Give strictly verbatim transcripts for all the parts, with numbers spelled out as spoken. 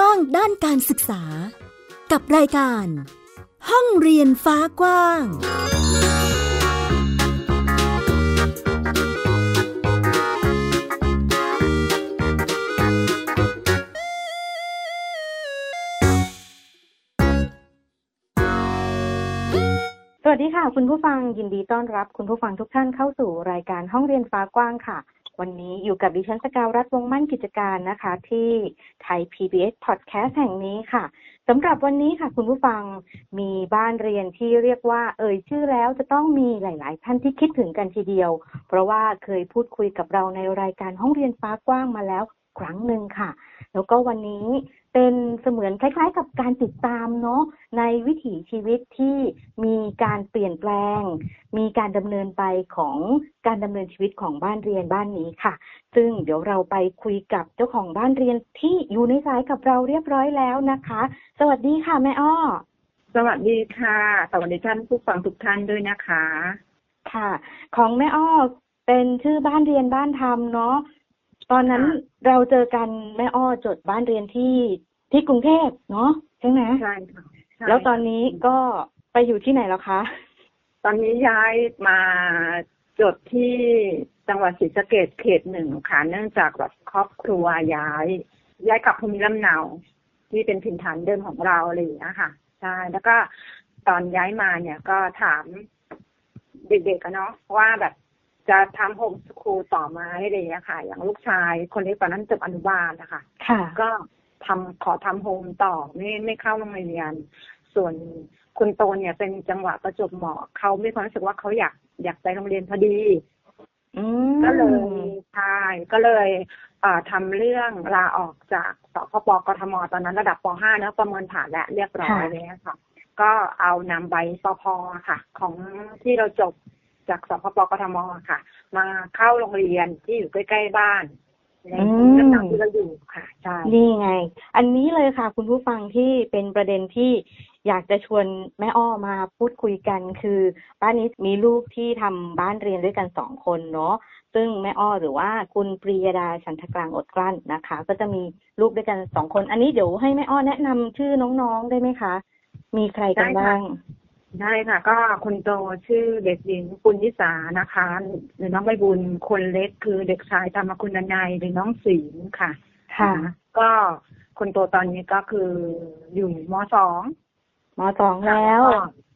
กว้างด้านการศึกษากับรายการห้องเรียนฟ้ากว้างสวัสดีค่ะคุณผู้ฟังยินดีต้อนรับคุณผู้ฟังทุกท่านเข้าสู่รายการห้องเรียนฟ้ากว้างค่ะวันนี้อยู่กับดิฉันสกาวรัตน์วงมั่นกิจการนะคะที่ Thai พี บี เอส Podcast แห่งนี้ค่ะสำหรับวันนี้ค่ะคุณผู้ฟังมีบ้านเรียนที่เรียกว่าเอ่ยชื่อแล้วจะต้องมีหลายๆท่านที่คิดถึงกันทีเดียวเพราะว่าเคยพูดคุยกับเราในรายการห้องเรียนฟ้ากว้างมาแล้วครั้งหนึ่งค่ะแล้วก็วันนี้เป็นเสมือนคล้ายๆกับการติดตามเนาะในวิถีชีวิตที่มีการเปลี่ยนแปลงมีการดำเนินไปของการดำเนินชีวิตของบ้านเรียนบ้านนี้ค่ะซึ่งเดี๋ยวเราไปคุยกับเจ้าของบ้านเรียนที่อยู่ในสายกับเราเรียบร้อยแล้วนะคะสวัสดีค่ะแม่อ้อสวัสดีค่ะสวัสดีท่านผู้ฟังทุกท่านด้วยนะคะค่ะของแม่อ้อเป็นชื่อบ้านเรียนบ้านธรรมเนาะตอนนั้นเราเจอกันแม่อ้อจดบ้านเรียนที่ที่กรุงเทพเนาะใช่ไหมใช่ค่ะแล้วตอนนี้ก็ไปอยู่ที่ไหนแล้วคะตอนนี้ย้ายมาจดที่จังหวัดศรีสะเกษเขตหนึ่งค่ะเนื่องจากแบบครอบครัวย้ายย้ายกลับภูมิลำเนาที่เป็นถิ่นฐานเดิมของเราอะไรอย่างเงี้ยค่ะใช่แล้วก็ตอนย้ายมาเนี่ยก็ถามเด็กๆกันเนาะว่าแบบจะทำโฮมสคูลต่อมาอะไรอย่างเงี้ยค่ะอย่างลูกชายคนเล็กตอนนั้นจบอนุบาลนะคะก็ทำขอทำโฮมต่อไม่ไม่เข้าโรงเรียนส่วนคนโตเนี่ยเป็นจังหวะประจวบเหมาะเขาไม่ความรู้สึกว่าเขาอยากอยากไปโรงเรียนพอดีก็เลยใช่ก็เลยทำเรื่องลาออกจากสคบกทมตอนนั้นระดับป.ห้า นะประเมินผ่านและเรียบร้อยแล้วค่ะก็เอานำใบสพค่ะของที่เราจบจากสพปกทมค่ะมาเข้าโรงเรียนที่อยู่ใกล้ๆบ้านในตำแหน่งที่เราอยู่ค่ะใช่นี่ไงอันนี้เลยค่ะคุณผู้ฟังที่เป็นประเด็นที่อยากจะชวนแม่อ้อมาพูดคุยกันคือบ้านนี้มีลูกที่ทำบ้านเรียนด้วยกันสองคนเนาะซึ่งแม่อ้อหรือว่าคุณปรียดาฉันทกลางอดกลั้นนะคะก็จะมีลูกด้วยกันสองคนอันนี้เดี๋ยวให้แม่อ้อแนะนำชื่อน้องๆได้ไหมคะมีใครกันบ้างได้ค่ะก็คนโตชื่อเด็กหญิงปุญญิสานะคะหรือน้องใบบุญคนเล็กคือเด็กชายธรรมคุณนัยหรือน้องศิลป์ค่ะค่ะก็คนโตตอนนี้ก็คืออยู่ม.สอง ม.สอง แล้ว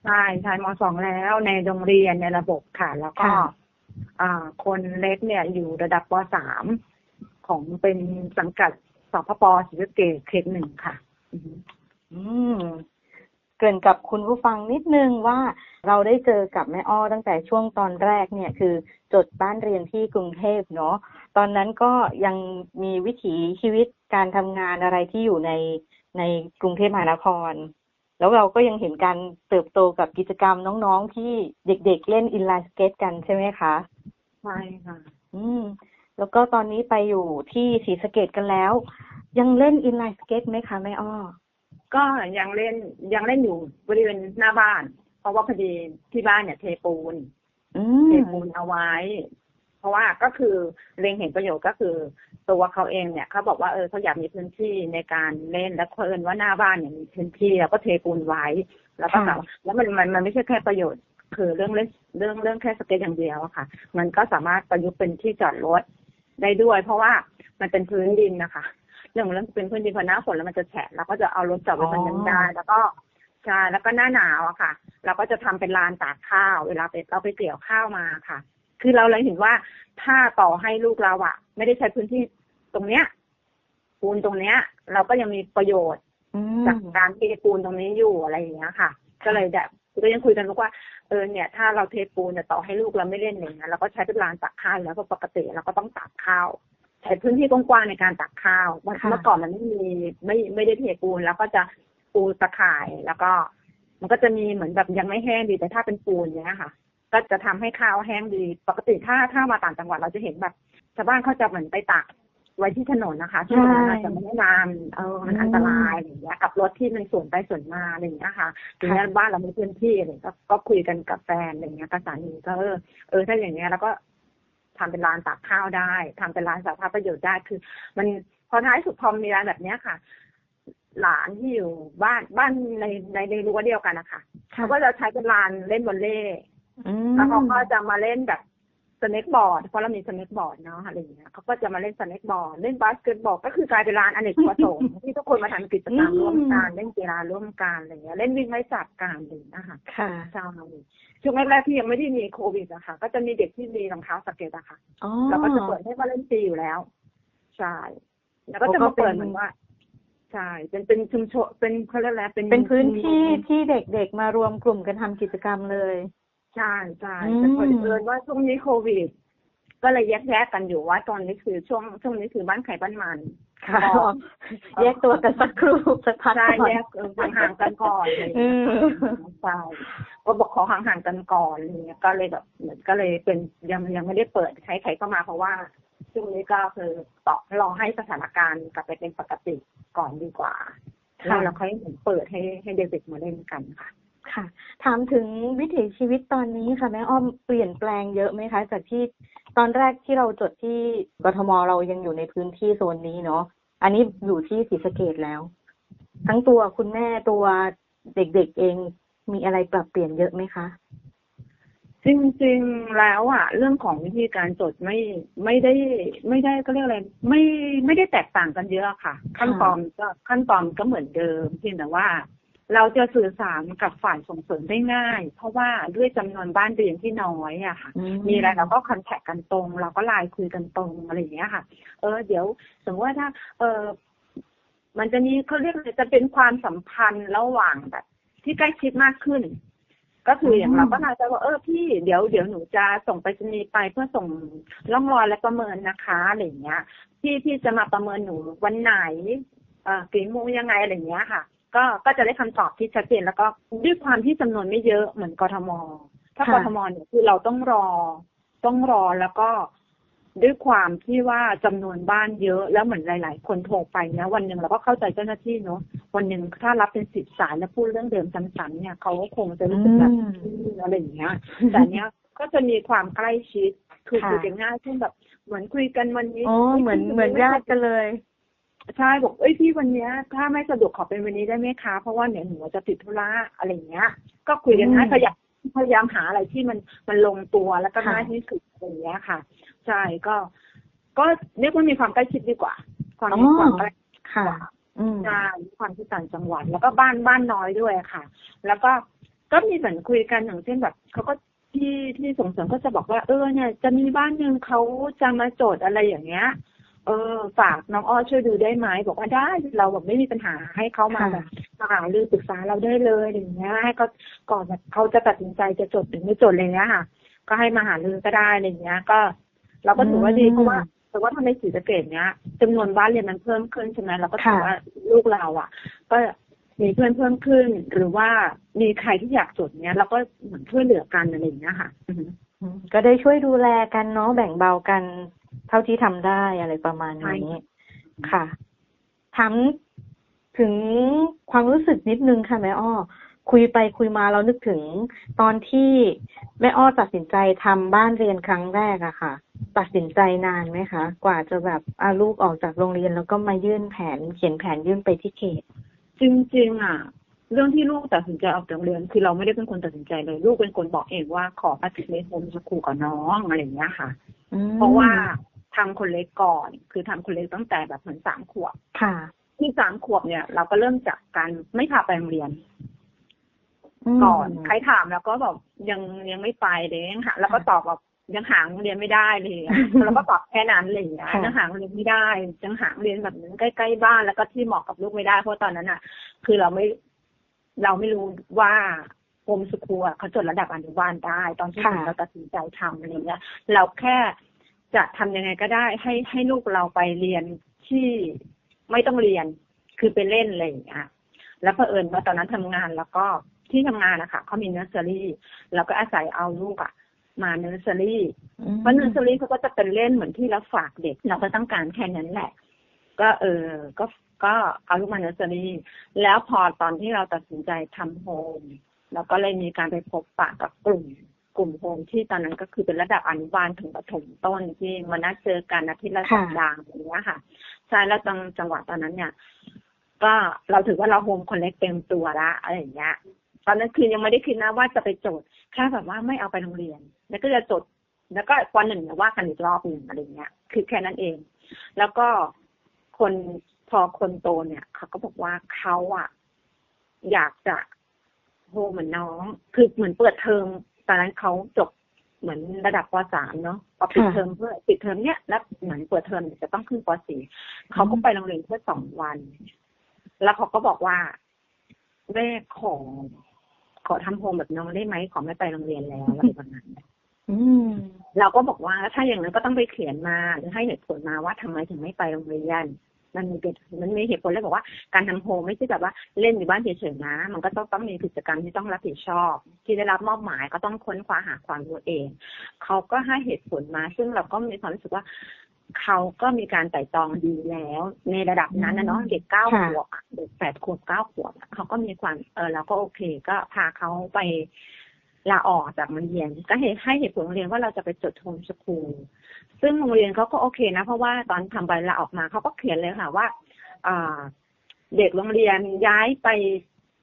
ใช่ใช่ม.สอง แล้วในโรงเรียนในระบบค่ะแล้วก็คนเล็กเนี่ยอยู่ระดับป.สาม ของเป็นสังกัดสพป.ศรีสะเกษเขตหนึ่งค่ะอืมเกริ่นกับคุณผู้ฟังนิดนึงว่าเราได้เจอกับแม่อ้อตั้งแต่ช่วงตอนแรกเนี่ยคือจดบ้านเรียนที่กรุงเทพเนาะตอนนั้นก็ยังมีวิถีชีวิตการทำงานอะไรที่อยู่ในในกรุงเทพมหานครแล้วเราก็ยังเห็นการเติบโตกับกิจกรรมน้องๆที่เด็กๆเล่นอินไลน์สเกตกันใช่ไหมคะใช่ค่ะอืมแล้วก็ตอนนี้ไปอยู่ที่ศรีสะเกษกันแล้วยังเล่นอินไลน์สเกตไหมคะแม่อ้อก็ยังเล่นยังเล่นอยู่บริเวณหน้าบ้านเพราะว่าพอดีที่บ้านเนี่ยเทปูนเทปูนเอาไว้เพราะว่าก็คือเล็งเห็นประโยชน์ก็คือตัวเขาเองเนี่ยเขาบอกว่าเออเขาอยากมีพื้นที่ในการเล่นและเพิ่นว่าหน้าบ้านเนี่ยมีพื้นที่แล้วก็เทปูนไว้แล้วก็แล้วมันมันมันไม่ใช่แค่ประโยชน์คือเรื่องเล่นเรื่องเรื่องแค่สเก็ตอย่างเดียวค่ะมันก็สามารถประยุกต์เป็นที่จอดรถได้ด้วยเพราะว่ามันเป็นพื้นดินนะคะเรื่องมันเป็นพื้นดินพอหน้าฝนแล้วมันจะแฉะเราก็จะเอารถจอดไว้บนนั้นได้แล้วก็ใช่แล้วก็หน้าหนาวอะค่ะเราก็จะทำเป็นลานตากข้าวเวลาไปเราไปเกี่ยวข้าวมาค่ะคือเราเลยเห็นว่าถ้าต่อให้ลูกเราอะไม่ได้ใช้พื้นที่ตรงเนี้ยปูนตรงเนี้ยเราก็ยังมีประโยชน์จากการเทปูนตรงนี้อยู่อะไรอย่างเงี้ยค่ะก็เลยแบบก็ยังคุยกันว่าเออเนี่ยถ้าเราเทปูนต่อให้ลูกเราไม่เล่นอย่างเงี้ยเราก็ใช้เป็นลานตากข้าวแล้วเพราะปกติเราก็ต้องตากข้าวใช้พื้นที่กว้างๆในการตักข้าวเมื่อก่อนมันไม่มีไม่ไม่ได้เทปูนแล้วก็จะปูตะข่ายแล้วก็มันก็จะมีเหมือนแบบยังไม่แห้งดีแต่ถ้าเป็นปูนเนี้ยค่ะก็จะทำให้ข้าวแห้งดีปกติถ้าถ้ามาต่างจังหวัดเราจะเห็นแบบชาวบ้านเขาจะเหมือนไปตักไว้ที่ถนนนะคะซึ่งมันอาจจะไม่แนะนำเออมันอันตรายอะไรอย่างเงี้ยกับรถที่มันสวนไปสวนมาอะไรอย่างเงี้ยค่ะทีนี้บ้านเรามีพื้นที่อะไรก็ก็คุยกันกับแฟนอะไรอย่างเงี้ยกับสามีก็เออเออถ้าอย่างเงี้ยแล้วก็ทำเป็นร้านตักข้าวได้ทำเป็นร้านสาธารณประโยชน์ได้คือมันพอท้ายสุดพอมีร้านแบบนี้ค่ะ หลานที่อยู่บ้านบ้านในในในรั้วเดียวกันนะคะเขาก็จะใช้เป็นลานเล่นวอลเลย์แล้วเขาก็จะมาเล่นแบบสเน็กบอร์ดเพราะเรามีสเน็กบอร์ดเนาะอะไรอย่างเงี้ยเขาก็จะมาเล่นสเน็กบอร์ดเล่นบาสเกตบอลก็คือกลายเป็นลานอเนกประสงค์ที่ทุกคนมาทำกิจกรรมร่วมกันเล่นกีฬาร่วมกันอะไรอย่างเงี้ยเล่นวิ่งไล่จับกันเลยนะคะค่ะใช่ช่วงแรกๆที่ยังไม่ได้มีโควิดนะคะก็จะมีเด็กที่มีรองเท้าสเกตอะค่ะเราก็จะเปิดให้มาเล่นตีอยู่แล้วใช่แล้วก็จะมาเปิดเหมือนว่าใช่เป็นเป็นชุมชนเป็นเขาเรียกอะไรเป็นเป็นพื้นที่ที่เด็กๆมารวมกลุ่มกันทำกิจกรรมเลยใช่ใช่แต่พอเอิญว่าช่วงนี้โควิดก็เลยแยกแยกกันอยู่ว่าตอนนี้คือช่วงช่วงนี้คือบ้านไข่บ้านมันค่ะแยกตัวกันสักครู่สักพักใช่แยกห่างกันก่อนใช่ก็บอกขอห่างห่างกันก่อนเนี่ยก็เลยแบบเหมือนก็เลยเป็นยังยังไม่ได้เปิดใช้ใครเข้ามาเพราะว่าช่วงนี้ก็คือต่อรอให้สถานการณ์กลับไปเป็นปกติก่อนดีกว่าแล้วเราค่อยเปิดให้ให้เด็กๆมาเล่นกันค่ะค่ะถามถึงวิถีชีวิตตอนนี้ค่ะแม่อ้อมเปลี่ยนแปลงเยอะไหมคะจากที่ตอนแรกที่เราจดที่กทมเรายังอยู่ในพื้นที่โซนนี้เนาะอันนี้อยู่ที่ศรีสะเกษแล้วทั้งตัวคุณแม่ตัวเด็กๆเองมีอะไรปรับเปลี่ยนเยอะไหมคะจริงๆแล้วอ่ะเรื่องของวิธีการจดไม่ไม่ได้ไม่ได้ก็เรียกอะไรไม่ไม่ได้แตกต่างกันเยอะค่ะขั้นตอนก็ขั้นตอนก็เหมือนเดิมเพียงแต่ว่าเราจะสื่อสารกับฝ่ายส่งเสริมได้ง่ายเพราะว่าด้วยจำนวนบ้านเรือนที่น้อยอะค่ะมีอะไรเราก็คอนแทคกันตรงเราก็ไลน์คุยกันตรงอะไรอย่างเงี้ยค่ะเออเดี๋ยวสมมติว่าถ้าเออมันจะมีเขาเรียกจะเป็นความสัมพันธ์ระหว่างแบบที่ใกล้ชิดมากขึ้นก็คืออย่างเราก็น่าจะว่าเออพี่เดี๋ยวเดี๋ยวหนูจะส่งไปสนีไปเพื่อส่งร่องรอยและประเมินนะคะอะไรอย่างเงี้ยพี่พี่จะมาประเมินหนูวันไหนเออกี่โมงยังไงอะไรอย่างเงี้ยค่ะก็ก็จะได้คำตอบที่ชัดเจนแล้วก็ด้วยความที่จำนวนไม่เยอะเหมือนกทมถ้ากทมเนี่ยคือเราต้องรอต้องรอแล้วก็ด้วยความที่ว่าจำนวนบ้านเยอะแล้วเหมือนหลายๆคนโทรไปนะวันหนึ่งเราก็เข้าใจเจ้าหน้าที่เนาะวันหนึ่งถ้ารับเป็นสิบสายแล้วพูดเรื่องเดิมซ้ำๆเนี่ยเขาก็คงจะรู้สึกแบบอะไรอย่างเงี้ยแต่เนี้ยก็จะมีความใกล้ชิดคือคุยกันง่ายเช่นแบบเหมือนคุยกันวันนี้อ๋อเหมือนเหมือนญาติกันเลยใช่บอกเอ้ยพี่วันนี้ถ้าไม่สะดวกขอเป็นวันนี้ได้ไหมคะเพราะว่าเนี่ยหนูจะติดธุระอะไรอย่างเงี้ยก็คุยกันนะพยายามพยายามหาอะไรที่มันมันลงตัวแล้วก็ง่ายที่สุดอะไรอย่างเงี้ยค่ะใช่ก็ก็เรียกว่ามีความใกล้ชิดดีกว่าความมีความใกล้ค่ะใช่ความที่ต่างจังหวัดแล้วก็บ้านบ้านน้อยด้วยค่ะแล้วก็ก็มีเหมือนคุยกันอย่างเช่นแบบเขาก็ที่ที่ส่งเสริมก็จะบอกว่าเออเนี่ยจะมีบ้านนึงเขาจะมาโจทย์อะไรอย่างเงี้ยเออฝากน้องอ้อช่วยดูได้ไหมบอกว่าได้เราแบบไม่มีปัญหาให้เขามาแบบมาหารือปรึกษาเราได้เลยอย่างเงี้ยให้เขาก่อนแบบเขาจะตัดสินใจจะจดหรือไม่จดเลยเนี้ยค่ะก็ให้มาหารือก็ได้อย่างเงี้ยก็เราก็ถือว่าดีเพราะว่าแต่ว่าทำในศรีสะเกษเนี้ยจำนวนบ้านเรียนมันเพิ่มขึ้นใช่ไหมเราก็ถือว่าลูกเราอ่ะก็มีเพื่อนเพิ่มขึ้นหรือว่ามีใครที่อยากจดเนี้ยเราก็เหมือนช่วยเหลือกันอะไรอย่างเงี้ยค่ะก็ได้ช่วยดูแลกันเนาะแบ่งเบากันเท่าที่ทำได้อะไรประมาณนี้ค่ะถามถึงความรู้สึกนิดนึงค่ะแม่อ้อคุยไปคุยมาเรานึกถึงตอนที่แม่อ้อตัดสินใจทำบ้านเรียนครั้งแรกอะค่ะตัดสินใจนานไหมคะกว่าจะแบบเอาลูกออกจากโรงเรียนแล้วก็มายื่นแผนเขียนแผนยื่นไปที่เขตจริงๆอะเรื่องที่ลูกตัดสินใจออกจากเรียนคือเราไม่ได้เป็นคนตัดสินใจเลยลูกเป็นคนบอกเองว่าขออาทิตย์นี้ผมจะคุยกับน้องอะไรอย่างเงี้ยค่ะเพราะว่าทำคนเล็กก่อนคือทำคนเล็กตั้งแต่แบบเหมือนสามขวบค่ะที่สามขวบเนี่ยเราก็เริ่มจากการไม่พาไปโรงเรียนก่อนใครถามแล้วก็แบบยังยังไม่ไปเลยค่ะแล้วก็ตอบแบบยังหาโรงเรียนไม่ได้เลยแล้วก็ตอบแค่นั้นเลยนะยังหาโรงเรียนไม่ได้ยังหาโรงเรียนแบบนั้นใกล้ๆบ้านแล้วก็ที่เหมาะกับลูกไม่ได้เพราะตอนนั้นอ่ะคือเราไม่เราไม่รู้ว่าโฮมสคูลเขาจดระดับอนุบาลได้ตอนที่เราตัดสินใจทำอะไรเงี้ยเราแค่จะทำยังไงก็ได้ให้ให้ลูกเราไปเรียนที่ไม่ต้องเรียนคือไปเล่นอะไรอย่างเงี้ยแล้วเผอิญว่าตอนนั้นทำงานแล้วก็ที่ทำงานนะคะเขามีเนอร์เซอรี่เราก็อาศัยเอาลูกอะมาเนอร์เซอรี่เพราะเนอร์เซอรี่เขาก็จะเป็นเล่นเหมือนที่เราฝากเด็กเราก็ต้องการแค่นั้นแหละก็เออก็ก็เอาลูกมาเนอร์เซอรี่แล้วพอตอนที่เราตัดสินใจทำโฮมแล้วก็เลยมีการไปพบปะกับกลุ่มกลุ่มโฮมที่ตอนนั้นก็คือเป็นระดับอนุบาลถึงประถมต้นที่มานัดเจอกันอาทิตย์ละสัปดาห์อย่างเงี้ยค่ะใช่แล้วจังจังหวะตอนนั้นเนี่ย ก็เราถือว่าเราโฮมคอนเนคเต็มตัวละอะไรอย่างเงี้ยตอนนั้นคือยังไม่ได้คิดนะว่าจะไปโจทย์แค่แบบว่าไม่เอาไปโรงเรียนแล้วก็จะโจทย์แล้วก็ปหนึ่งเนี่ยว่ากันอีกรอบหนึ่งอะไรเงี้ยคือแค่นั้นเองแล้วก็คนพอคนโตเนี่ยเขาก็บอกว่าเขาอ่ะอยากจะโฮมเหมือนน้องคือเหมือนเปิดเทอมตอนนั้นเขาจบเหมือนระดับป.สาม เนาะพอปิดเทอมเพื่อปิดเทอมเนี่ยแล้วเหมือนเปิดเทอมจะต้องขึ้นป.สี่ เขาก็ไปโรงเรียนแค่สองวันแล้วเขาก็บอกว่าแม่ขอขอทำโฮมแบบน้องได้ไหมขอไม่ไปโรงเรียนแล้วอะไรแบบนั้นเราก็บอกว่าถ้าอย่างนั้นก็ต้องไปเขียนมาหรือให้เหตุผลมาว่าทำไมถึงไม่ไปโรงเรียนมันมีมันมีเหตุผลเลยบอกว่าการทำโฮมไม่ใช่แบบว่าเล่นอยู่บ้านเฉยๆนะมันก็ต้องต้องมีกิจกรรมที่ต้องรับผิดชอบที่ได้รับมอบหมายก็ต้องค้นคว้าหาความรู้เองเขาก็ให้เหตุผลมาซึ่งเราก็มีความรู้สึกว่าเขาก็มีการไต่ตองดีแล้วในระดับนั้นนะเนาะเด็กเก้าขวบเด็กแปดขวบเก้าขวบเขาก็มีความเออเราก็โอเคก็พาเขาไปลาออกจากโรงเรียนก็ให้เหตุผลโรงเรียนว่าเราจะไปจดโฮมสคูลซึ่งโรงเรียนเขาก็โอเคนะเพราะว่าตอนทำใบลาออกมาเขาก็เขียนเลยค่ะว่าเด็กโรงเรียนย้ายไป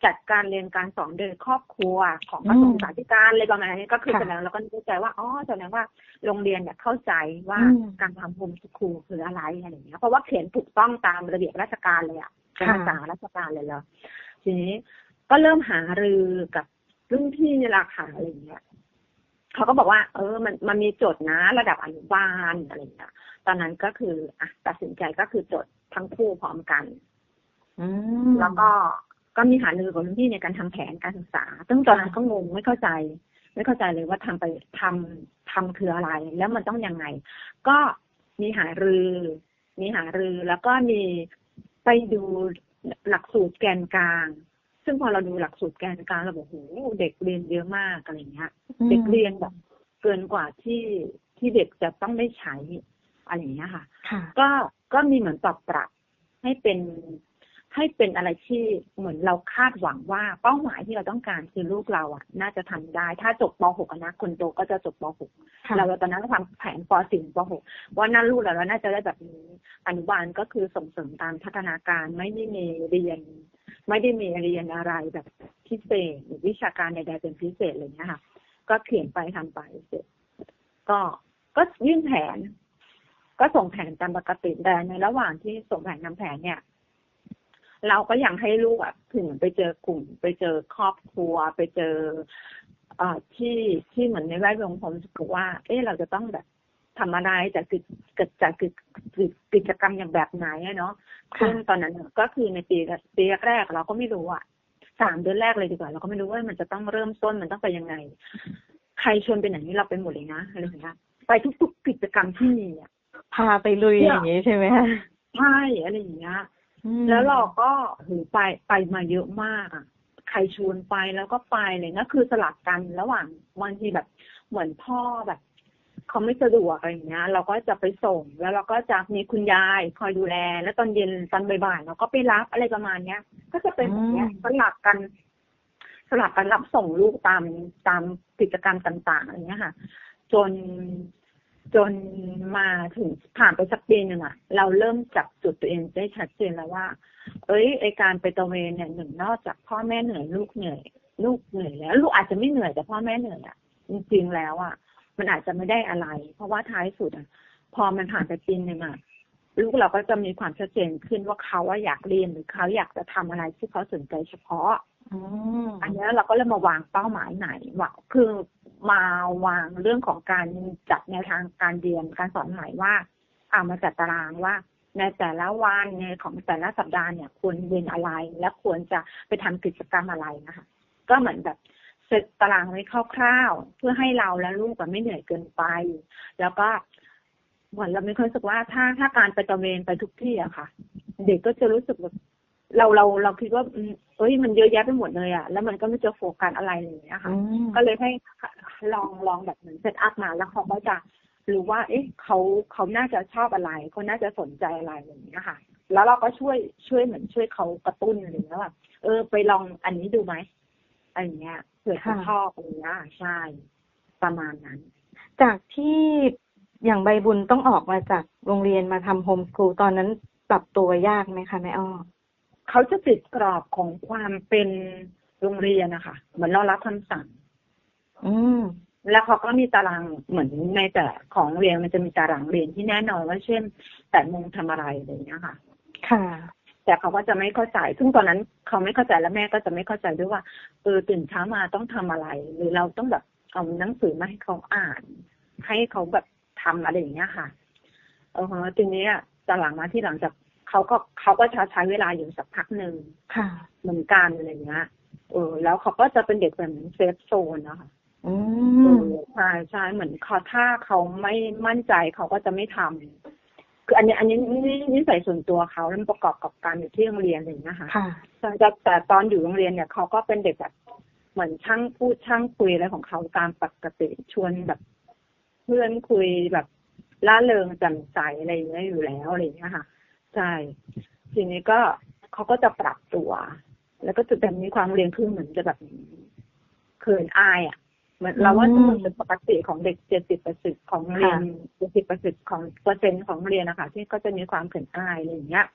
จัดการเรียนการสอนโดยครอบครัวของกระทรวงศึกษาธิการอะไรประมาณนี้ก็คือแสดงแล้วก็เข้าใจว่าอ๋อแสดงว่าโรงเรียนเนี่ยเข้าใจว่าการทำโฮมสคูลคืออะไรอะไรอย่างเงี้ยเพราะว่าเขียนถูกต้องตามระเบียบราชการเลยอ่ะเป็นภาษาราชการเลยแล้วทีนี้ก็เริ่มหารือกับรุ่นพี่ในราคาอะไรอย่างเงี้ยเขาก็บอกว่าเออมันมันมีโจทย์นะระดับอนุบาลอะไรอย่างเงี้ยตอนนั้นก็คืออ่ะตัดสินใจก็คือโจทย์ทั้งคู่พร้อมกันแล้วก็ก็มีหารือกับรุ่นพี่ในการทำแผนการศึกษาซึ่งตอนนั้นก็งงไม่เข้าใจไม่เข้าใจเลยว่าทำไปทำทำคืออะไรแล้วมันต้องยังไงก็มีหารือมีหารือแล้วก็มีไปดูหลักสูตรแกนกลางซึ่งพอเราดูหลักสูตรแกนกลางเราบอกโหเด็กเรียนเยอะมากอะไรเงี้ยเด็กเรียนแบบเกินกว่าที่ที่เด็กจะต้องได้ใช้อะไรเงี้ยค่ะก็ก็มีเหมือนปรับปรับให้เป็นให้เป็นอะไรที่เหมือนเราคาดหวังว่าเป้าหมายที่เราต้องการคือลูกเราอ่ะน่าจะทำได้ถ้าจบป.หก นะคนโตก็จะจบป.หก เราตอนนั้นก็ทำแผนป.สี่ ป.หก ว่าน่าลูกเราน่าจะได้แบบนี้อนุบาลก็คือส่งเสริมตามพัฒนาการไม่ได้มีเรียนไม่ได้มีเรียนอะไรแบบพิเศษหรือวิชาการใดๆเป็นพิเศษอะไรเงี้ยค่ะก็เขียนไปทำไปเสร็จก็ก็ยื่นแผนก็ส่งแผนตามปกติแต่ในระหว่างที่ส่งแผนนำแผนเนี่ยเราก็อยากให้ลูกอ่ะถึงไปเจอกลุ่มไปเจอครอบครัวไปเจอเอ่อที่ที่เหมือนในแวดวงผมคือว่าเอ๊ะเราจะต้องแบบทำอะไรจะเกิดเกิดจากกิจกรรมอย่างแบบไหนเนาะซึ่งตอนนั้นก็คือในปีปีแรกเราก็ไม่รู้อ่ะสามเดือนแรกเลยดีกว่าเราก็ไม่รู้ว่ามันจะต้องเริ่มต้นมันต้องไปยังไงใครชวนไปไหนนี่เราไปหมดเลยนะอะไรอย่างเงี้ยไปทุกๆกิจกรรมที่มีอ่ะพาไปลุยอย่างนี้ใช่ไหมใช่อะไรอย่างเงี้ยแล้วเราก็หือไปไปมาเยอะมากอ่ะใครชวนไปแล้วก็ไปเลยนั่นคือสลับกันระหว่างบางทีแบบเหมือนพ่อแบบเขาไม่สะดวกอะไรอย่างเงี้ยเราก็จะไปส่งแล้วเราก็จะมีคุณยายคอยดูแลแล้วตอนเย็นตอนบ่ายๆเราก็ไปรับอะไรประมาณเนี้ยก็จะเป็นแบบเนี้ยสลับกันสลับกันรับส่งลูกตามตามกิจกรรมต่างๆอะไรเงี้ยค่ะจนจนมาถึงผ่านไปสักปีหนึ่งอะเราเริ่มจับจุดตัวเองได้ชัดเจนแล้วว่าเอ้ยไอการไปตระเวนเนี่ยหนึ่งนอกจากพ่อแม่เหนื่อยลูกเหนื่อยลูกเหนื่อยแล้วลูกอาจจะไม่เหนื่อยแต่พ่อแม่เหนื่อยอะจริงๆแล้วอะมันอาจจะไม่ได้อะไรเพราะว่าท้ายสุดอะพอมันผ่านไปปีหนึ่งอะลูกเราก็จะมีความชัดเจนขึ้นว่าเขาว่าอยากเรียนหรือเขาอยากจะทำอะไรที่เขาสนใจเฉพาะอันนี้เราก็เริ่มมาวางเป้าหมายไหนว่าคือมาวางเรื่องของการจัดแนวทางการเรียนการสอนใหม่ว่าเอามาจัดตารางว่าในแต่ละวันในของแต่ละสัปดาห์เนี่ยควรเรียนอะไรและควรจะไปทำกิจกรรมอะไรนะคะก็เหมือนแบบเซตตารางไว้คร่าวๆเพื่อให้เราและลูกไม่เหนื่อยเกินไปแล้วก็เหมือนเราไม่ค่อยรู้สึกว่าถ้าถ้าการไปตระเวนไปทุกที่อะค่ะเด็กก็จะรู้สึกว่าเราเราเราคิดว่าเอ้ยมันเยอะแยะไปหมดเลยอะแล้วมันก็ไม่จะโฟกัสอะไรอย่างเงี้ยค่ะก็เลยให้ลองลองแบบเหมือนเซตอัพมาแล้วเขาก็จะรู้ว่าเอ๊ะเขาเขาน่าจะชอบอะไรเขาน่าจะสนใจอะไรอย่างเงี้ยค่ะแล้วเราก็ช่วยช่วยเหมือนช่วยเขากระตุ้นอะไรอย่างเงี้ยแบบเออไปลองอันนี้ดูไหมอันเนี้ยเผื่อเขาชอบอะไรนะใช่ประมาณนั้นจากที่อย่างใบบุญต้องออกมาจากโรงเรียนมาทำโฮมสคูลตอนนั้นปรับตัวยากไหมคะแม่อ้อ เขาจะติดกรอบของความเป็นโรงเรียนนะคะเหมือนเรารับคำสั่งอืมแล้วเขาก็มีตารางเหมือนในแต่ของเรียนมันจะมีตารางเรียนที่แน่นอนว่าเช่นแต่โมงทำอะไรอะไรอย่างเงี้ยค่ะค่ะแต่เขาก็จะไม่เข้าใจซึ่งตอนนั้นเขาไม่เข้าใจและแม่ก็จะไม่เข้าใจด้วยว่าเออตื่นเช้ามาต้องทำอะไรหรือเราต้องแบบเอาหนังสือมาให้เขาอ่านให้เขาแบบทำอะไรอย่างเงี้ยค่ะเออทีนี้ตารางมาที่หลังจากเขาก็เขาก็ใช้เวลาอยู่สักพักนึงค่ะเหมือนกันอะไรอย่างเงี้ยเออแล้วเขาก็จะเป็นเด็กแบบเซฟโซนนะคะอืมใช่ใช่เหมือนเขาถ้าเขาไม่มั่นใจเขาก็จะไม่ทำคืออันนี้อันนี้นิสัยส่วนตัวเขาแล้วประกอบกับการอยู่ที่โรงเรียนอย่างนี้นะคะค่ะแต่แต่ตอนอยู่โรงเรียนเนี่ยเขาก็เป็นเด็กแบบเหมือนช่างพูดช่างคุยอะไรของเขาตามปกติชวนแบบเพื่อนคุยแบบล่าเริงแจ่มใสอะไรอย่างเงี้ยอยู่แล้วอะไรอย่างเงี้ยค่ะใช่ทีนี้ก็เขาก็จะปรับตัวแล้วก็จุดแบบนี้ความเรียนคือเหมือนจะแบบเขินอายอ่ะเหมือนเราว่ามันเป็นปกติของเด็ก เจ็ดสิบเปอร์เซ็นต์ ของเรียน เจ็ดสิบเปอร์เซ็นต์ ของเปอร์เซ็นต์ของเรียนนะคะที่ก็จะมีความเขินอายอะไรอย่างเงี้ย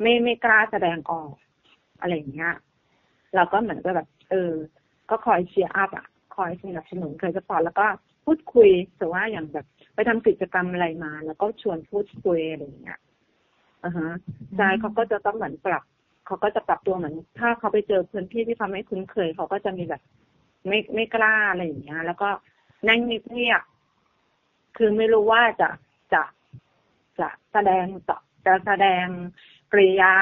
ไม่ไม่กล้าแสดงออกอะไรอย่างเงี้ยเราก็เหมือนกับแบบเออก็คอยเชียร์อัพอ่ะคอยสนับสนุนเคยจะพอแล้วก็พูดคุยแต่ว่าอย่างแบบไปทำกิจกรรมอะไรมาแล้วก็ชวนพูดคุยอะไรอย่างเงี้ยอ่าฮะใช่เขาก็จะต้องเหมือนปรับเขาก็จะปรับตัวเหมือนถ้าเขาไปเจอพื้นที่ที่เขาไม่คุ้นเคยเขาก็จะมีแบบไม่ไม่กล้าอะไรอย่างเงี้ยแล้วก็นั่งนิ่งเงียบคือไม่รู้ว่าจะจะจะแสดงจะจะแสดงกริยา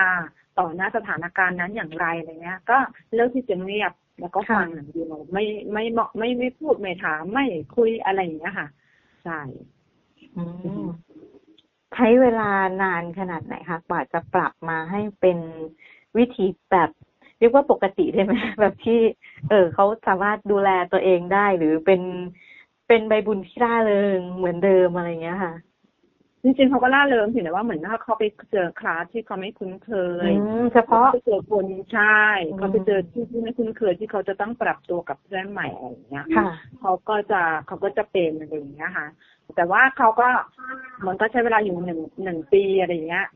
ต่อหน้าสถานการณ์นั้นอย่างไรอะไรเงี้ยก็เลือกที่จะเงียบแล้วก็ฟังอย่างเดียวไม่ไม่เหมาะไม่ไม่พูดไม่ถามไม่คุยอะไรอย่างเงี้ยค่ะใช่ใช้เวลานานขนาดไหนคะกว่าจะปรับมาให้เป็นวิธีแบบเรียกว่าปกติได้ไหมแบบที่เออเขาสามารถดูแลตัวเองได้หรือเป็นเป็นใบบุญที่ร่าเริงเหมือนเดิมอะไรเงี้ยค่ะจริงๆเขาก็ร่าเริงถึงแต่ว่าเหมือนถ้าเขาไปเจอคลาสที่เขาไม่คุ้นเคยเฉพาะเจอคนใช่เขาไปเจอที่ที่ไม่คุ้นเคยที่เขาจะต้องปรับตัวกับเพื่อนใหม่อะไรเงี้ยเขาก็จะเขาก็จะเป็นอะไรอย่างเงี้ยค่ะแต่ว่าเขาก็เหมือนก็ใช้เวลาอยู่หนึ่งหนึ่งปีอะไรเงี้ย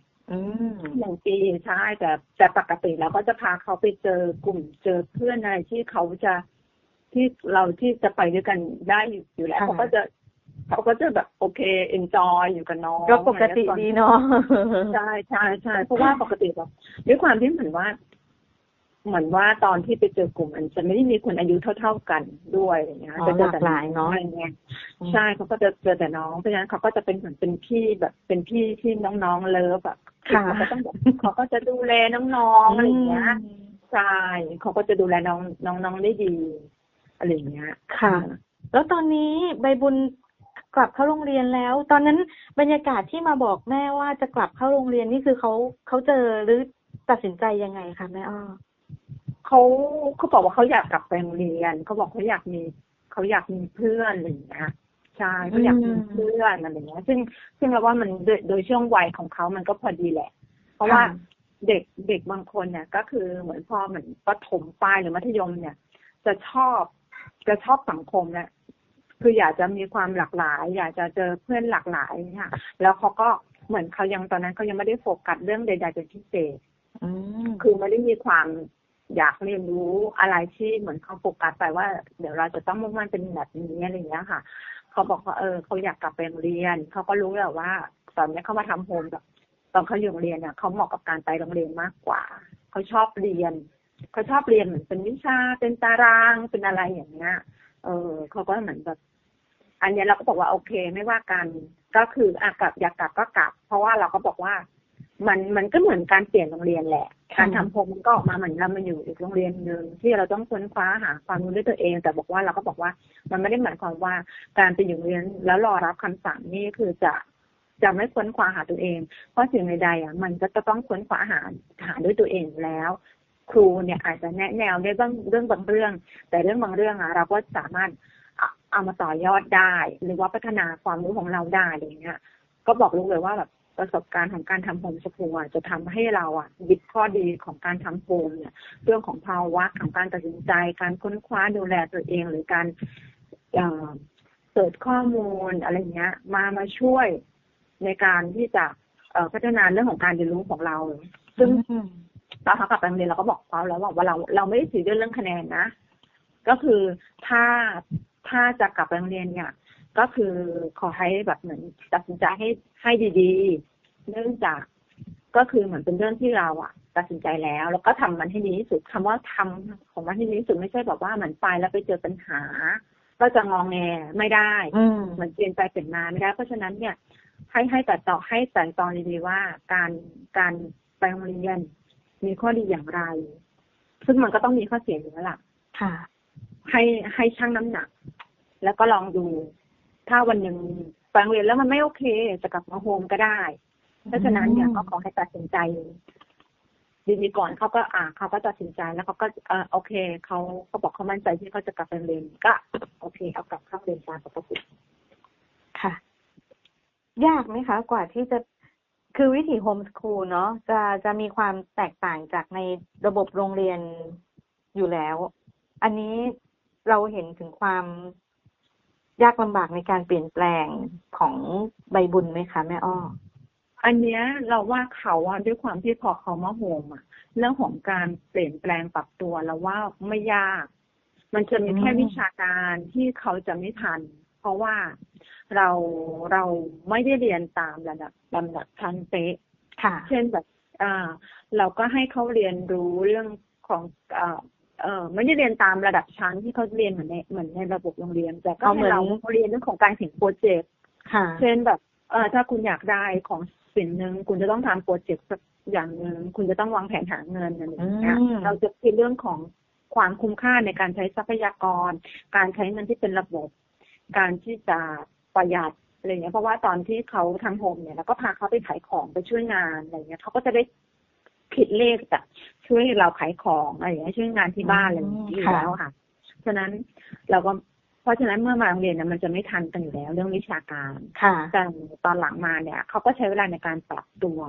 หนึ่งปีใช่แต่แต่ปกติแล้วก็จะพาเขาไปเจอกลุ่มเจอเพื่อนอะไรที่เขาจะที่เราที่จะไปด้วยกันได้อยู่แล้วเขาก็จะเขาก็จะแบบโอเคเอนจอยอยู่กับน้องก็ปกติดีเนาะใช่ใช่ใช่เพราะว่าปกติแบบด้วยความที่เหมือนว่าเหมือนว่าตอนที่ไปเจอกลุ่มมันจะไม่ได้มีคนอายุเท่าๆกันด้วยอย่างเงี้ยจะเจอแต่หลายน้องอะไรเงี้ยใช่เขาก็จะเจอแต่น้องเพราะฉะนั้นเขาก็จะเป็นเหมือนเป็นพี่แบบเป็นพี่ที่น้องๆเลิฟอ่ะเขาก็ต้องแบบเขาก็จะดูแลน้องๆอะไรเงี้ยใช่เขาก็จะดูแลน้องน้องๆได้ดีอะไรเงี้ยค่ะแล้วตอนนี้ใบบุญกลับเข้าโรงเรียนแล้วตอนนั้นบรรยากาศที่มาบอกแม่ว่าจะกลับเข้าโรงเรียนนี่คือเขาเขาเจอหรือตัดสินใจยังไงคะแม่อ้อเขาเขาบอกว่าเขาอยากกลับไปโรงเรียนเขาบอกเขาอยากมีเขาอยากมีเพื่อนอะไรอย่างเงี้ยใช่เขาอยากมีเพื่อนอะไรอย่างเงี้ยซึ่งซึ่งเราว่ามันโดยช่วงวัยของเขามันก็พอดีแหละเพราะว่าเด็กเด็กบางคนเนี่ยก็คือเหมือนพอเหมือนประถมปลายหรือมัธยมเนี่ยจะชอบจะชอบสังคมเนี่ยคืออยากจะมีความหลากหลายอยากจะเจอเพื่อนหลากหลายค่ะแล้วเขาก็เหมือนเขายังตอนนั้นเขายังไม่ได้โฟกัสเรื่องใดๆเป็นพิเศษคือไม่ได้มีความอยากเรียนรู้อะไรที่เหมือนเขาโฟกัสไปว่าเดี๋ยวเราจะต้องมุ่งมั่นเป็นแบบนี้อะไรอย่างเงี้ยค่ะเขาบอกว่าเออเขาอยากกลับไปโรงเรียนเขาก็รู้แล้วว่าตอนนี้เขามาทำโฮมแบบตอนเขาอยู่โรงเรียนเนี่ยเขาเหมาะกับการไปโรงเรียนมากกว่าเขาชอบเรียนเขาชอบเรียนเหมือนเป็นวิชาเป็นตารางเป็นอะไรอย่างเงี้ยเออเขาก็เหมือนแบบอันนี้เราก็บอกว่าโอเคไม่ว่ากันก็คืออ่ะกลับอยากกลับก็กลับเพราะว่าเราก็บอกว่ามันมันก็เหมือนการเปลี่ยนโรงเรียนแหละการทำโฮมมันก็ออกมาเหมือนเรามาอยู่อีกโรงเรียนนึงที่เราต้องค้นคว้าหาความรู้ด้วยตัวเองแต่บอกว่าเราก็บอกว่ามันไม่ได้หมายความว่าการไปอยู่โรงเรียนแล้วรอรับคำสั่งนี่คือจะจะไม่ค้นคว้าหาตัวเองเพราะสิ่งใดๆอ่ะมันก็จะต้องค้นคว้าหาหาด้วยตัวเองแล้วครูเนี่ยอาจจะแนะแนวได้บ้างเรื่องบางเรื่องแต่เรื่องบางเรื่องอะเราก็สามารถเอามาต่อยอดได้หรือว่าพัฒนาความรู้ของเราได้อะไรเงี้ยก็บอกลูกเลยว่าแบบประสบการณ์ของการทำโฮมสกูลจะทำให้เราอะยึดข้อดีของการทำโฮมเนี่ยเรื่องของภาวะของการตัดสินใจการค้นคว้าดูแลตัวเองหรือการเสิร์ชข้อมูลอะไรเงี้ยมามาช่วยในการที่จะพัฒนาเรื่องของการเรียนรู้ของเราซึ่ง เราทั้งกลับไปโรงเรียนเราก็บอกเขาแล้วว่าเราเราไม่ได้ถือเรื่องคะแนนนะก็คือถ้าถ้าจะกลับไปโรงเรียนเนี่ยก็คือขอให้แบบเหมือนตัดสินใจให้ให้ดีๆเนื่องจากก็คือเหมือนเป็นเรื่องที่เราอะตัดสินใจแล้วแล้วก็ทำมันให้ดีที่สุดคำว่าทำของมันให้ดีที่สุดไม่ใช่แบบว่ามันไปแล้วไปเจอปัญหาก็จะงอแงไม่ได้เหมือนเปลี่ยนไปเปลี่ยนมาไม่ได้เพราะฉะนั้นเนี่ยให้ให้แต่ต่อให้แต่ตอนดีๆว่าการการไปโรงเรียนมีข้อดีอย่างไรซึ่งมันก็ต้องมีข้อเสียอยู่แล้วล่ะค่ะให้ให้ชั่งน้ำหนักแล้วก็ลองดูถ้าวันหนึ่งไปโรงเรียนแล้วมันไม่โอเคจะกลับมาโฮมก็ได้เพราะฉะนั้นเนี่ยก็ขอให้ตัดสินใจดีๆก่อนเขาก็อ่าเขาก็ตัดสินใจแล้วเขาก็เออโอเคเขาเขาบอกเขามั่นใจที่เขาจะกลับไปเรียนก็โอเคเอากลับเข้าเรียนตามปกติค่ะยากไหมคะกว่าที่จะคือวิถีโฮมสคูลเนาะจะจะมีความแตกต่างจากในระบบโรงเรียนอยู่แล้วอันนี้เราเห็นถึงความยากลำบากในการเปลี่ยนแปลงของใบบุญไหมคะแม่อ้ออันเนี้ยเราว่าเขาอะด้วยความที่พอเขามาโฮมอะเรื่องของการเปลี่ยนแปลงปรับตัวเราว่าไม่ยากมันจะมีแค่วิชาการที่เขาจะไม่ทันเพราะว่าเราเราไม่ได้เรียนตามระดับลำดับชั้นเป๊ะเช่นแบบอ่าเราก็ให้เขาเรียนรู้เรื่องของอ่าเออไม่ได้เรียนตามระดับชั้นที่เขาเรียนเหมือนในเหมือนในระบบโรงเรียนแต่ก็ให้เราเรียนเรื่องของการเขียนโปรเจกต์เช่นแบบเออถ้าคุณอยากได้ของสิ่งหนึ่งคุณจะต้องทำโปรเจกต์สักอย่างหนึ่งคุณจะต้องวางแผนหาเงินอะไรอย่างเงี้ยเราจะคิดเรื่องของความคุ้มค่าในการใช้ทรัพยากรการใช้เงินที่เป็นระบบการที่จะประหยัดอะไรเงี้ยเพราะว่าตอนที่เขาทำโฮมเนี่ยเราก็พาเขาไปขายของไปช่วยงานอะไรเงี้ยเขาก็จะได้ผิดเลขจากช่วยเราขายของอะไรอย่างเงี้ยช่วยงานที่บ้านอะไรอย่างเงี้ยอยู่แล้วค่ะฉะนั้นเราก็เพราะฉะนั้นเมื่อมาโรงเรียนเนี่ยมันจะไม่ทันกันอยู่แล้วเรื่องวิชาการแต่ตอนหลังมาเนี่ยเขาก็ใช้เวลาในการปรับตัว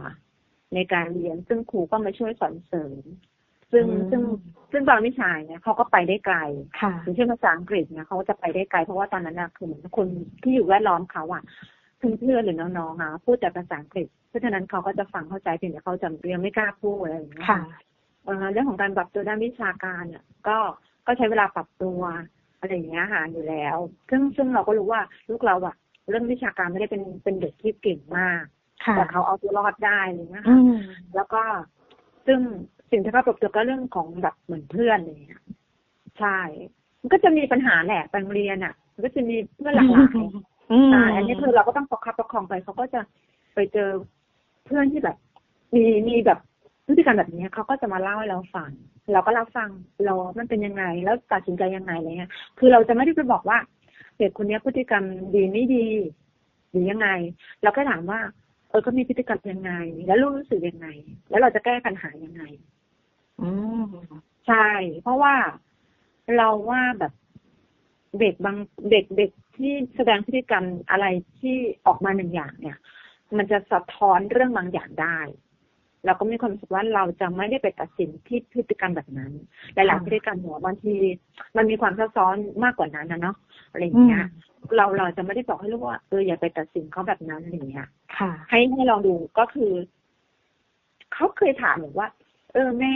ในการเรียนซึ่งครูก็มาช่วยสอนเสริมซึ่งซึ่งซึ่งบางวิชาเนี่ยเขาก็ไปได้ไกลอย่างเช่นภาษาอังกฤษนะเขาจะไปได้ไกลเพราะว่าตอนนั้นนะคือคนที่อยู่แวดล้อมเขาอะเพื่อนๆหรือน้องๆอะพูดแต่ภาษาอังกฤษเพราะฉะนั้นเขาก็จะฟังเข้าใจเพียงแต่เขาจะเรียนไม่กล้าพูดอะไรอย่างเงี้ยเรื่องของการปรับตัวด้านวิชาการเนี่ยก็ก็ใช้เวลาปรับตัวอะไรอย่างเงี้ยค่ะอยู่แล้วซึ่งซึ่งเราก็รู้ว่าลูกเราอะเรื่องวิชาการไม่ได้เป็นเป็นเด็กที่เก่งมากแต่เขาเอาตัวรอดได้เลยนะคะแล้วก็ซึ่งสิ่งที่เขาปรับตัวก็เรื่องของแบบเหมือนเพื่อนอะไรอย่างเงี้ยใช่มันก็จะมีปัญหาแหละไปโรงเรียนอะมันก็จะมีเพื่อนหลากหลายอ่าอันนี้คือเราก็ต้องประคับประคองไปเขาก็จะไปเจอเพื่อนที่แบบมีมีแบบพฤติกรรมแบบนี้เขาก็จะมาเล่าให้เราฟังเราก็รับฟังเรามันเป็นยังไงแล้วตัดสินใจยังไงอะไรเงี้ยคือเราจะไม่ได้ไปบอกว่าเด็กคนนี้พฤติกรรมดีไม่ดีหรือยังไงเราก็ถามว่าเออเขามีพฤติกรรมยังไงแล้วลูกรู้สึกยังไงแล้วเราจะแก้ปัญหายังไงอืมใช่เพราะว่าเราว่าแบบเด็กบางเด็กเด็กที่แสดงพฤติกรรมอะไรที่ออกมาหนึ่งอย่างเนี่ยมันจะสะท้อนเรื่องบางอย่างได้เราก็มีความรู้สึกว่าเราจะไม่ได้ไปตัดสินที่พฤติกรรมแบบนั้นหลายๆพฤติกรรมหัวบางทีมันมีความซับซ้อนมากกว่านั้นนะเนาะอะไรอย่างเงี้ยเราเราจะไม่ได้บอกให้รู้ว่าเอออย่าไปตัดสินเขาแบบนั้นอะไรอย่างเงี้ยให้ให้ลองดูก็คือเขาเคยถามหนูว่าเออแม่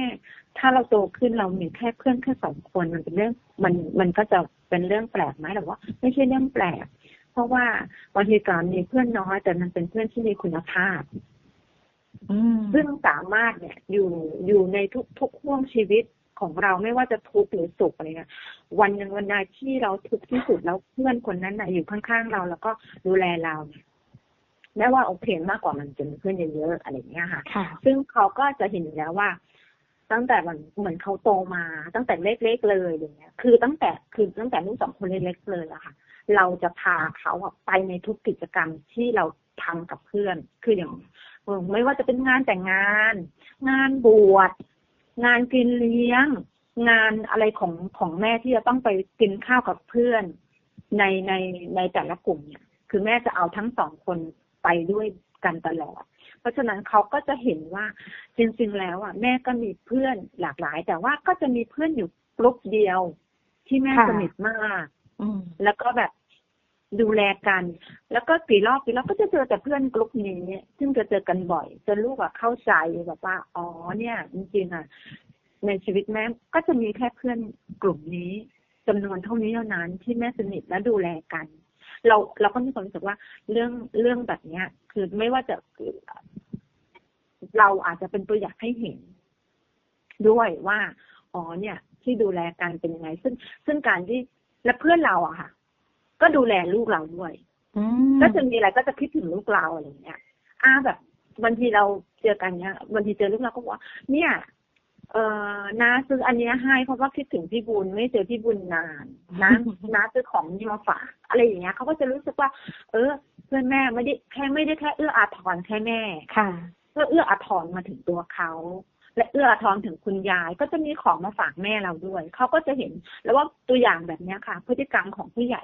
ถ้าเราโตขึ้นเรามีแค่เพื่อนแค่สองคนมันเป็นเรื่องมันมันก็จะเป็นเรื่องแปลกไหมหรือว่าไม่ใช่เรื่องแปลกเพราะว่าบางทีการมีเพื่อนน้อยแต่มันเป็นเพื่อนที่มีคุณภาพซึ่งสามารถเนี่ยอยู่อยู่ในทุกทุกช่วงชีวิตของเราไม่ว่าจะทุกข์หรือสุขอะไรเงี้ยวันหนึ่งวันใดที่เราทุกข์ที่สุดแล้วเพื่อนคนนั้นน่ะอยู่ข้างๆเราแล้วก็ดูแลเราแม้ว่าโอเคมากกว่ามันจะมีเพื่อนเยอะๆอะไรเงี้ยค่ะซึ่งเขาก็จะเห็นแล้วว่าตั้งแต่เหมือนเขาโตมาตั้งแต่เล็กๆเลยอย่างเงี้ยคือตั้งแต่คือตั้งแต่ลูกสองคนเล็กๆเลยอะค่ะเราจะพาเขาไปในทุกกิจกรรมที่เราทำกับเพื่อนคืออย่างไม่ว่าจะเป็นงานแต่งงานงานบวชงานกินเลี้ยงงานอะไรของของแม่ที่จะต้องไปกินข้าวกับเพื่อนในในในแต่ละกลุ่มเนี่ยคือแม่จะเอาทั้งสองคนไปด้วยกันตลอดเพราะฉะนั้นเขาก็จะเห็นว่าจริงๆแล้วอ่ะแม่ก็มีเพื่อนหลากหลายแต่ว่าก็จะมีเพื่อนอยู่กลุ่มเดียวที่แม่สนิทมากแล้วก็แบบ ดูแลกันแล้วก็กี่รอบกี่รอบก็จะเจอแต่เพื่อนกลุ่มนี้ซึ่งจะเจอกันบ่อยจนลูกอ่ะเข้าใจแบบว่าอ๋อเนี่ยจริงๆอ่ะในชีวิตแม่ก็จะมีแค่เพื่อนกลุ่มนี้จำนวนเท่านี้เท่านั้นที่แม่สนิทและดูแลกันเราเราก็มีความรู้สึกว่าเรื่องเรื่องแบบนี้คือไม่ว่าจะเราอาจจะเป็นตัวอย่างให้เห็นด้วยว่าอ๋อเนี่ยที่ดูแลกันเป็นยังไงซึ่งซึ่งการที่และเพื่อนเราอะค่ะก็ดูแลลูกเราด้วยก็จะมีอะไรก็จะคิดถึงลูกเราอะไรอย่างเงี้ยอ่าแบบบางทีเราเจอกันเนี้ยบางทีเจอลูกเราก็บอกว่าเนี่ยเออน้าซื้ออันนี้ให้เพราะว่าคิดถึงพี่บุญไม่เจอพี่บุญนานน้าน้าซื้อของนี่มาฝากอะไรอย่างเงี้ยเขาก็จะรู้สึกว่าเออเพื่อนแม่ไม่ได้แค่ไม่ได้แค่เอื้ออาทรแค่แม่ค่ะก็เอื้ออาทรมาถึงตัวเขาและเอื้ออาทรถึงคุณยายก็จะมีของมาฝากแม่เราด้วยเขาก็จะเห็นแล้วว่าตัวอย่างแบบนี้ค่ะพฤติกรรมของผู้ใหญ่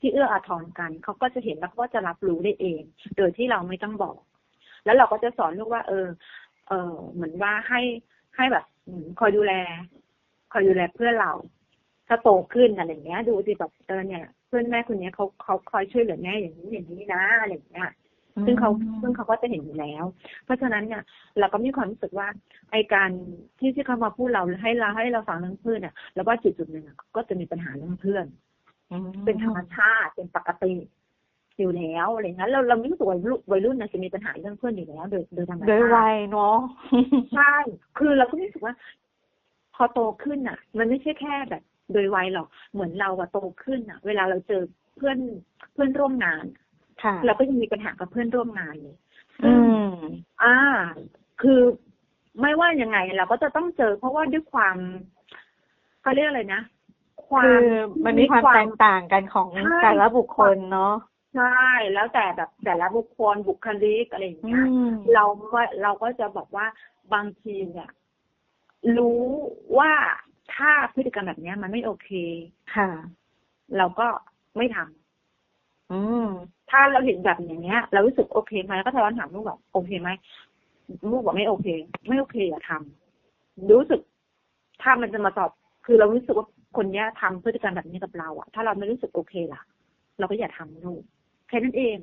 ที่เอื้ออาทรกันเขาก็จะเห็นแล้วก็จะรับรู้ได้เองโดยที่เราไม่ต้องบอกแล้วเราก็จะสอนลูกว่าเออเออเหมือนว่าให้ให้แบบคอยดูแลคอยดูแลเพื่อนเราถ้าโตขึ้นอะไรอย่างเงี้ยดูสิแบบเออเนี่ยเพื่อนแม่คนนี้เขาเขาคอยช่วยเหลือแม่อย่างนี้อย่างนี้นะอะไรอย่างเงี้ยซึ่งเขาซึ่งเขาก็จะเห็นอยู่แล้วเพราะฉะนั้นเนี่ยเราก็มีความรู้สึกว่าไอการที่ที่เขามาพูดเราให้เราให้เราฟังเรื่องเพื่อนเนี่ยแล้วว่าจุดจุดหนึ่งก็จะมีปัญหาเรื่องเพื่อนเป็นธรรมชาติเป็นปกติอยู่แล้วอะไรเงี้ยเราเราไม่รู้ตัววัยรุ่นนะจะมีปัญหาเรื่องเพื่อนอยู่แล้วโดยโดยธรรมชาติโดยวัยเนาะใช่คือเราก็รู้สึกว่าพอโตขึ้นอ่ะมันไม่ใช่แค่แบบโดยวัยหรอกเหมือนเราอะโตขึ้นอ่ะเวลาเราเจอเพื่อนเพื่อนร่วมงานเราก็ยังมีปัญหากับเพื่อนร่วมงานเลยอืมอ่าคือไม่ว่ายังไงเราก็จะต้องเจอเพราะว่าด้วยความเขาเรียกอะไรนะคือมันมีความแตกต่างกันของแต่ละบุคคลเนาะใช่แล้วแต่แบบแต่ละบุคคลบุคลิกอะไรอย่างเงี้ยเราเราก็จะบอกว่าบางทีเนี่ยรู้ว่าถ้าพฤติกรรมแบบนี้มันไม่โอเคค่ะเราก็ไม่ทำอืมถ้าเราเห็นแบบอย่างเงี้ยเรารู้สึกโอเคไหมก็จะถามลูกแบบโอเคไหมลูกบอกไม่โอเคไม่โอเคอย่าทำรู้สึกถ้ามันจะมาตอบคือเรารู้สึกว่าคนเนี้ยทำพฤติกรรมแบบนี้กับเราอะถ้าเราไม่รู้สึกโอเคล่ะเราก็อย่าทำลูกแค่นั้นเอง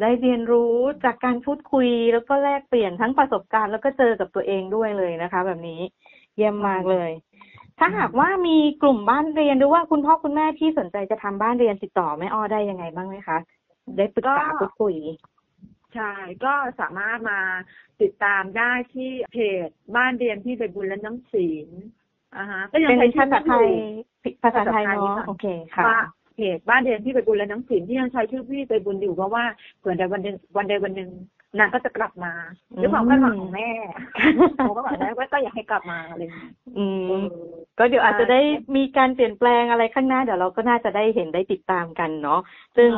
ได้เรียนรู้จากการพูดคุยแล้วก็แลกเปลี่ยนทั้งประสบการณ์แล้วก็เจอกับตัวเองด้วยเลยนะคะแบบนี้เยี่ยมมากเลยถ้าหากว่ามีกลุ่มบ้านเรียนหรือว่าคุณพ่อคุณแม่ที่สนใจจะทำบ้านเรียนติดต่อแม่อ้อได้ยังไงบ้างไหมคะได้ปรึกษาพูดคุยใช่ก็สามารถมาติดตามได้ที่เพจบ้านเรียนที่ใบบุญและน้ำศีลอ่าฮะก็ยังใช้ชื่อไทยภาษาไทยเนาะโอเคค่ะเพจบ้านเรียนที่ใบบุญและน้ำศีลที่ยังใช้ชื่อพี่ใบบุญอยู่เพราะว่าเผื่อใดวันนึงวันใดวันนึงนางก็จะกลับมาด้วยความคาดหวังของแม่ผมก็หวังแม่ว่าก็อยากให้กลับมาอะไรอืมก็เดี๋ยวอาจจะได้มีการเปลี่ยนแปลงอะไรข้างหน้าเดี๋ยวเราก็น่าจะได้เห็นได้ติดตามกันเนาะซึ่ง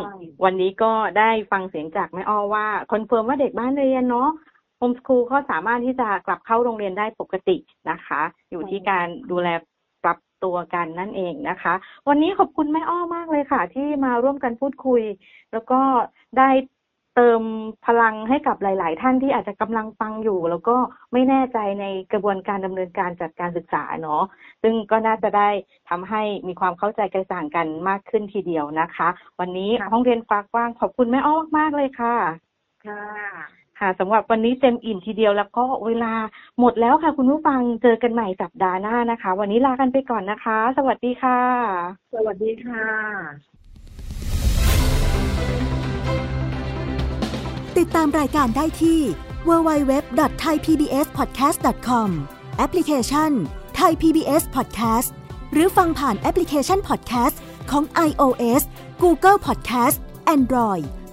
วันนี้ก็ได้ฟังเสียงจากแม่อ้อว่าคอนเฟิร์มว่าเด็กบ้านเรียนเนาะโฮมสคูลก็สามารถที่จะกลับเข้าโรงเรียนได้ปกตินะคะอยู่ที่การดูแลปรับตัวกันนั่นเองนะคะวันนี้ขอบคุณแม่อ้อมากเลยค่ะที่มาร่วมกันพูดคุยแล้วก็ได้เติมพลังให้กับหลายๆท่านที่อาจจะกำลังฟังอยู่แล้วก็ไม่แน่ใจในกระบวนการดำเนินการจัดการศึกษาเนาะซึ่งก็น่าจะได้ทำให้มีความเข้าใจกระจ่างกันมากขึ้นทีเดียวนะคะวันนี้ห้องเรียนฟ้ากว้างขอบคุณแม่อ้อมากๆเลยค่ะค่ะค่ะสำหรับวันนี้เต็มอิ่มทีเดียวแล้วก็เวลาหมดแล้วค่ะคุณผู้ฟังเจอกันใหม่สัปดาห์หน้านะคะวันนี้ลากันไปก่อนนะคะสวัสดีค่ะสวัสดีค่ะติดตามรายการได้ที่ ดับเบิลยู ดับเบิลยู ดับเบิลยู ดอท ไทย พี บี เอส พอดแคสต์ ดอท คอม แอปพลิเคชัน Thai พี บี เอส Podcast หรือฟังผ่านแอปพลิเคชัน Podcast ของ iOS Google Podcast Android